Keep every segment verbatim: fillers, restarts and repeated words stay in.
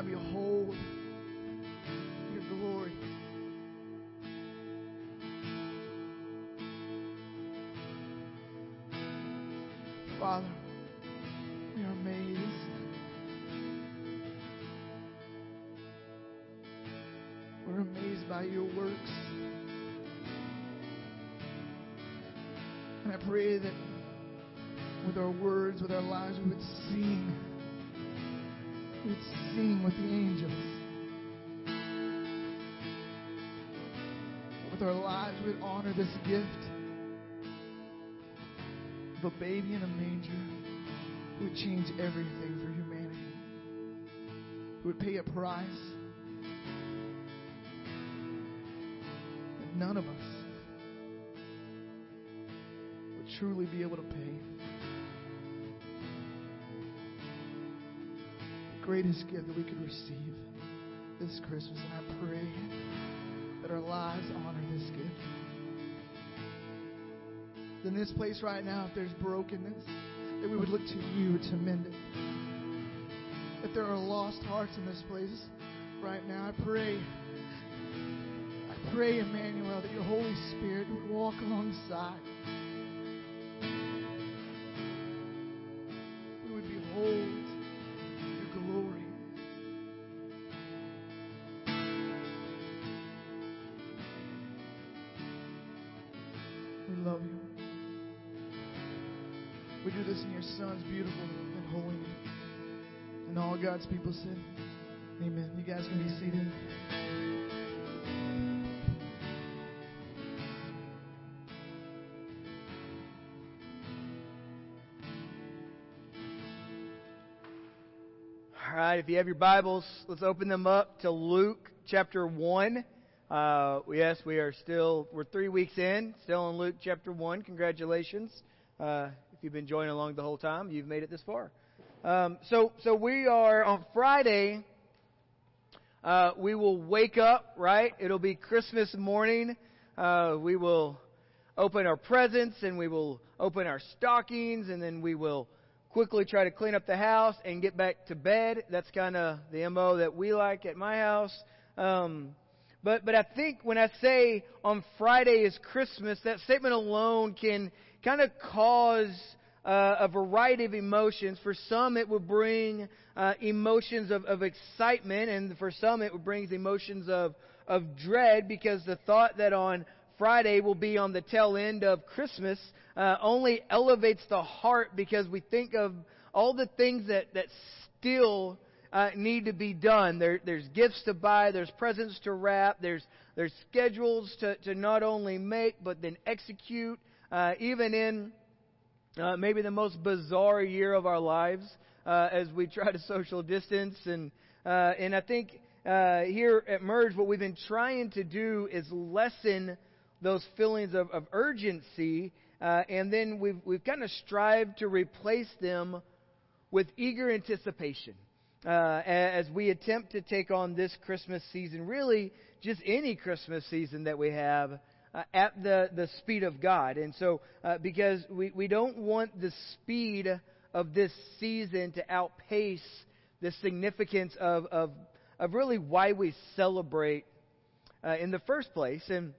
grab your hold, your glory. Father, we are amazed. We're amazed by your works. And I pray that with our words, with our lives, we would sing. We would sing with the angels. With our lives, we would honor this gift of a baby in a manger who would change everything for humanity, who would pay a price that none of us would truly be able to pay. Greatest gift that we could receive this Christmas, and I pray that our lives honor this gift. In this place right now, if there's brokenness, that we would look to you to mend it. If there are lost hearts in this place right now, I pray, I pray, Emmanuel, that your Holy Spirit would walk alongside. We would behold glory. We love you. We do this in your Son's beautiful and holy name. And all God's people said, amen. You guys can be seated. All right, if you have your Bibles, let's open them up to Luke chapter one. Uh, yes, we are still, we're three weeks in, still in Luke chapter one. Congratulations. Uh, if you've been joining along the whole time, you've made it this far. Um, so, so we are, on Friday, uh, we will wake up, right? It'll be Christmas morning. Uh, we will open our presents and we will open our stockings, and then we will quickly try to clean up the house and get back to bed. That's kind of the M O that we like at my house. Um, but but I think when I say on Friday is Christmas, that statement alone can kind of cause uh, a variety of emotions. For some, it would bring uh, emotions of, of excitement, and for some, it brings emotions of, of dread, because the thought that on Friday will be on the tail end of Christmas uh, only elevates the heart, because we think of all the things that, that still uh, need to be done. There, there's gifts to buy, there's presents to wrap, there's there's schedules to, to not only make but then execute, uh, even in uh, maybe the most bizarre year of our lives uh, as we try to social distance. And uh, and I think uh, here at Merge, what we've been trying to do is lessen those feelings of, of urgency, uh, and then we've we've kind of strived to replace them with eager anticipation uh, as we attempt to take on this Christmas season, really just any Christmas season that we have, uh, at the, the speed of God. And so uh, because we, we don't want the speed of this season to outpace the significance of, of, of really why we celebrate uh, in the first place. And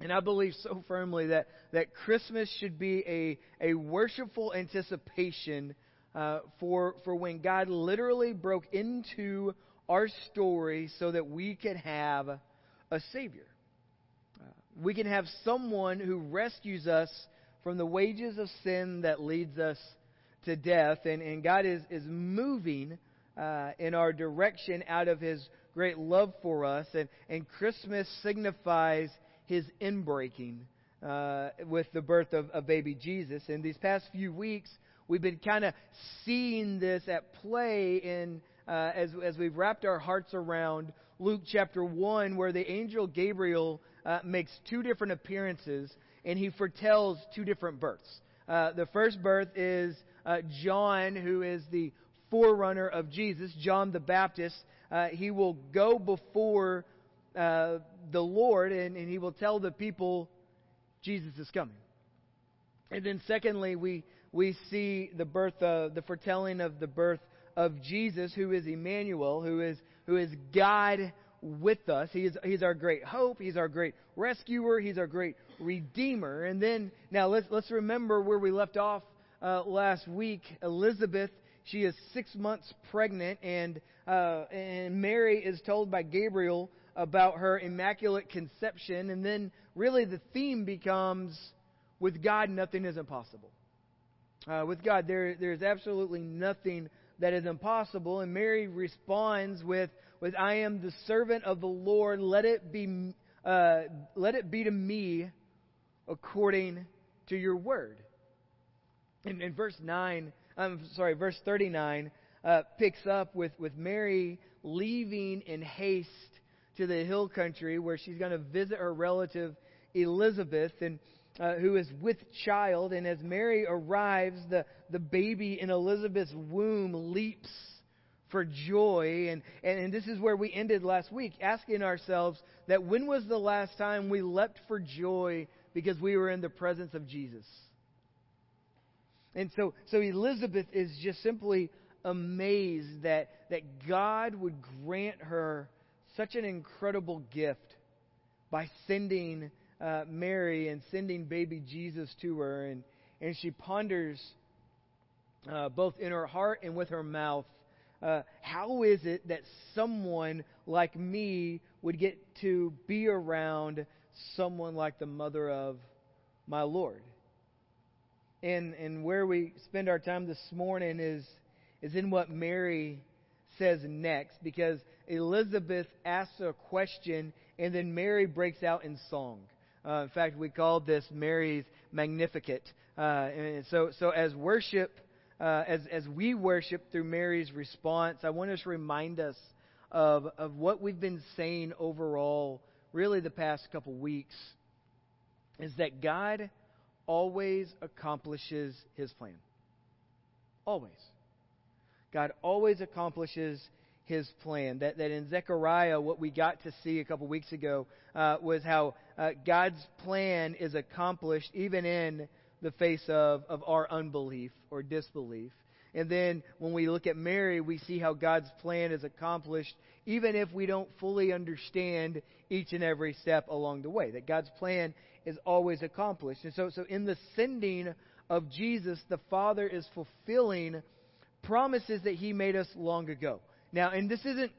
And I believe so firmly that, that Christmas should be a, a worshipful anticipation uh, for, for when God literally broke into our story so that we could have a Savior. Uh, we can have someone who rescues us from the wages of sin that leads us to death. And, and God is, is moving uh, in our direction out of His great love for us. And, and Christmas signifies His inbreaking uh, with the birth of, of baby Jesus. And these past few weeks, we've been kind of seeing this at play in uh, as as we've wrapped our hearts around Luke chapter one, where the angel Gabriel uh, makes two different appearances, and he foretells two different births. Uh, the first birth is uh, John, who is the forerunner of Jesus, John the Baptist. Uh, he will go before Uh, the Lord, and, and He will tell the people Jesus is coming. And then secondly, we we see the birth, of, the foretelling of the birth of Jesus, who is Emmanuel, who is who is God with us. He is he's our great hope. He's our great rescuer. He's our great redeemer. And then now let's let's remember where we left off uh, last week. Elizabeth, she is six months pregnant, and uh, and Mary is told by Gabriel about her immaculate conception. And then really the theme becomes, with God, nothing is impossible. Uh, with God, there there is absolutely nothing that is impossible. And Mary responds with, with "I am the servant of the Lord. Let it be, uh, let it be to me, according to your word." And in verse nine, I'm sorry, verse thirty-nine uh, picks up with with Mary leaving in haste to the hill country, where she's going to visit her relative Elizabeth, and Uh, who is with child. And as Mary arrives, the, the baby in Elizabeth's womb leaps for joy. And, and, and this is where we ended last week, asking ourselves that when was the last time we leapt for joy because we were in the presence of Jesus? And so, so Elizabeth is just simply amazed that, that God would grant her such an incredible gift by sending Uh, Mary and sending baby Jesus to her, and, and she ponders uh, both in her heart and with her mouth, uh, how is it that someone like me would get to be around someone like the mother of my Lord? And and where we spend our time this morning is is in what Mary says next, because Elizabeth asks a question and then Mary breaks out in song. Uh, in fact, we called this Mary's Magnificat. Uh, and so, so as worship, uh, as as we worship through Mary's response, I want us to remind us of of what we've been saying overall, really the past couple weeks, is that God always accomplishes His plan. Always, God always accomplishes His plan. That that in Zechariah, what we got to see a couple weeks ago uh, was how uh, God's plan is accomplished even in the face of, of our unbelief or disbelief. And then when we look at Mary, we see how God's plan is accomplished even if we don't fully understand each and every step along the way. That God's plan is always accomplished. And so, so in the sending of Jesus, the Father is fulfilling promises that He made us long ago. Now, and this isn't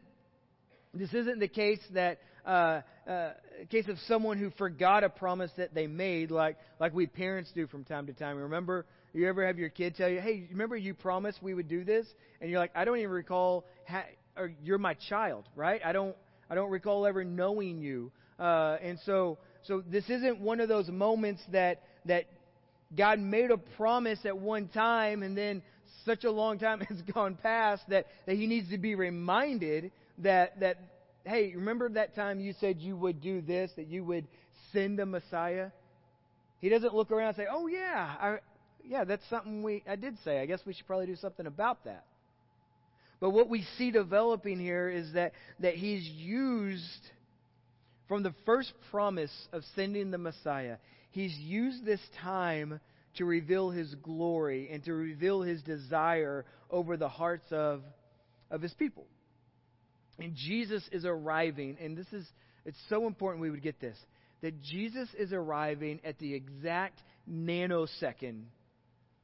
this isn't the case that uh, uh, case of someone who forgot a promise that they made, like like we parents do from time to time. Remember, you ever have your kid tell you, "Hey, remember you promised we would do this," and you're like, "I don't even recall," ha- or "You're my child, right? I don't I don't recall ever knowing you." Uh, and so so this isn't one of those moments that that God made a promise at one time and then such a long time has gone past that, that He needs to be reminded that, that, hey, remember that time you said you would do this, that you would send a Messiah? He doesn't look around and say, oh yeah, I, yeah, that's something we I did say. I guess we should probably do something about that. But what we see developing here is that, that He's used, from the first promise of sending the Messiah, He's used this time to reveal His glory and to reveal His desire over the hearts of, of His people. And Jesus is arriving, and this is, it's so important we would get this, that Jesus is arriving at the exact nanosecond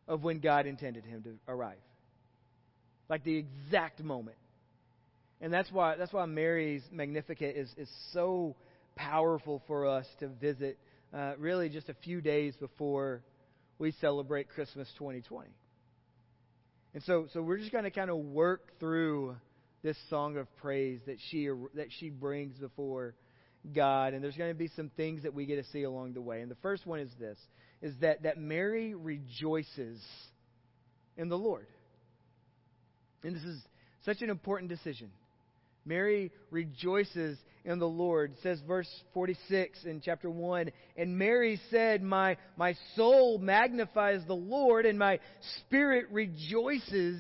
of when God intended Him to arrive. Like the exact moment. And that's why that's why Mary's Magnificat is, is so powerful for us to visit uh, really just a few days before we celebrate Christmas twenty twenty. And so so we're just going to kind of work through this song of praise that she that she brings before God. And there's going to be some things that we get to see along the way. And the first one is this, is that, that Mary rejoices in the Lord. And this is such an important decision. Mary rejoices in the Lord. It says, verse forty-six in chapter one, "And Mary said, My my soul magnifies the Lord, and my spirit rejoices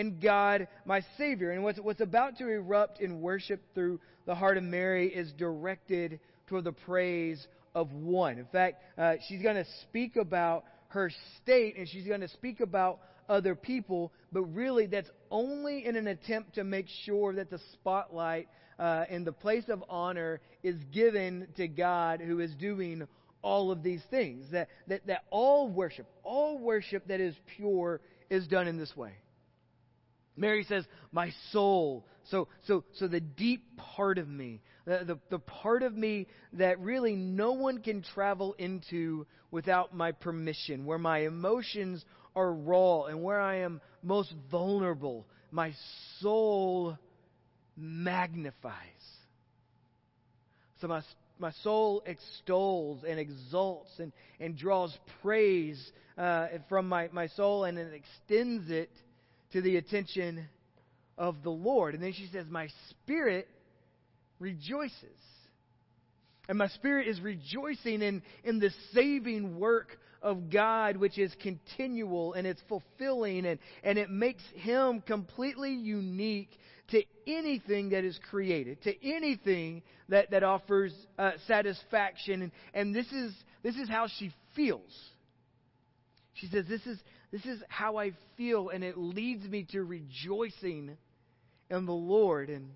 in God my Savior." And what's, what's about to erupt in worship through the heart of Mary is directed toward the praise of one. In fact, uh, she's going to speak about her state, and she's going to speak about other people, but really that's only in an attempt to make sure that the spotlight uh, and the place of honor is given to God who is doing all of these things. That, that, that all worship, all worship that is pure is done in this way. Mary says, my soul, so so so the deep part of me, the, the, the part of me that really no one can travel into without my permission, where my emotions are raw and where I am most vulnerable, my soul magnifies. So my, my soul extols and exalts and, and draws praise uh, from my, my soul, and it extends it to the attention of the Lord. And then she says, my spirit rejoices. And my spirit is rejoicing in, in the saving work of God, which is continual and it's fulfilling, and, and it makes Him completely unique to anything that is created, to anything that, that offers uh, satisfaction. And, and this is this is how she feels. She says, this is This is how I feel, and it leads me to rejoicing in the Lord. And,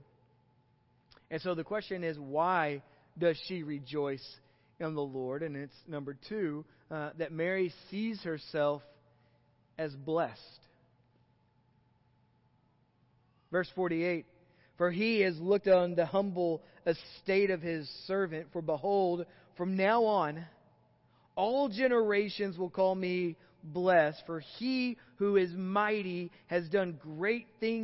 and so the question is, why does she rejoice in the Lord? And it's number two, uh, that Mary sees herself as blessed. Verse forty-eight, for He has looked on the humble estate of His servant, for behold, from now on, all generations will call me blessed, for He who is mighty has done great things.